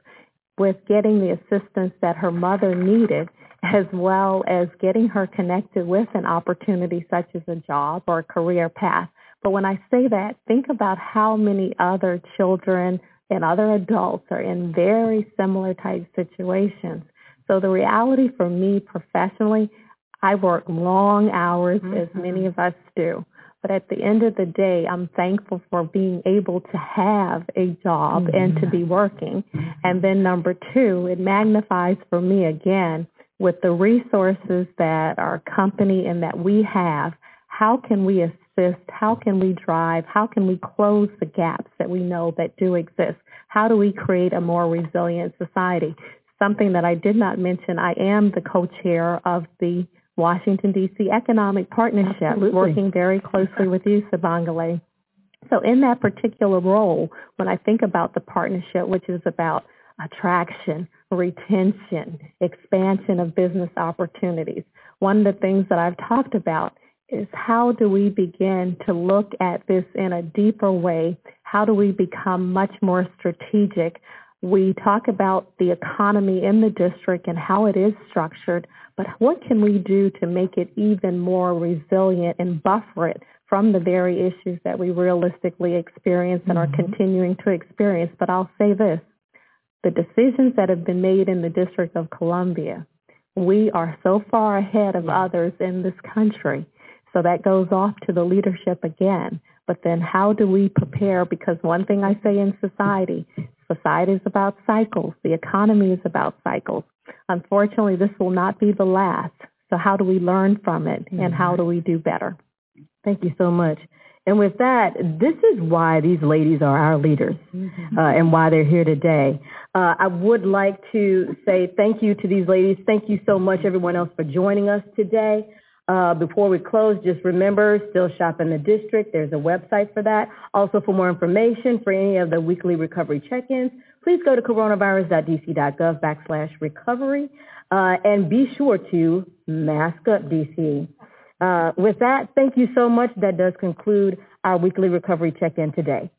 with getting the assistance that her mother needed, as well as getting her connected with an opportunity such as a job or a career path. But when I say that, think about how many other children and other adults are in very similar type situations. So the reality for me professionally, I work long hours, mm-hmm. as many of us do. But at the end of the day, I'm thankful for being able to have a job, mm-hmm. and to be working. And then number two, it magnifies for me again with the resources that our company and that we have. How can we assist? How can we drive? How can we close the gaps that we know that do exist? How do we create a more resilient society? Something that I did not mention, I am the co-chair of the Washington, D C Economic Partnership, absolutely. Working very closely with you, Sabangale. So in that particular role, when I think about the partnership, which is about attraction, retention, expansion of business opportunities, one of the things that I've talked about is how do we begin to look at this in a deeper way? How do we become much more strategic? We talk about the economy in the district and how it is structured, but what can we do to make it even more resilient and buffer it from the very issues that we realistically experience and mm-hmm. are continuing to experience? But I'll say this, the decisions that have been made in the District of Columbia, we are so far ahead of others in this country. So that goes off to the leadership again. But then how do we prepare? Because one thing I say in society, society is about cycles. The economy is about cycles. Unfortunately, this will not be the last. So how do we learn from it, and how do we do better? Thank you so much. And with that, this is why these ladies are our leaders, uh, and why they're here today. Uh, I would like to say thank you to these ladies. Thank you so much, everyone else, for joining us today. Uh, before we close, just remember, still shop in the district. There's a website for that. Also, for more information, for any of the weekly recovery check-ins, please go to coronavirus.dc.gov backslash recovery. Uh, and be sure to mask up, D C. Uh, with that, thank you so much. That does conclude our weekly recovery check-in today.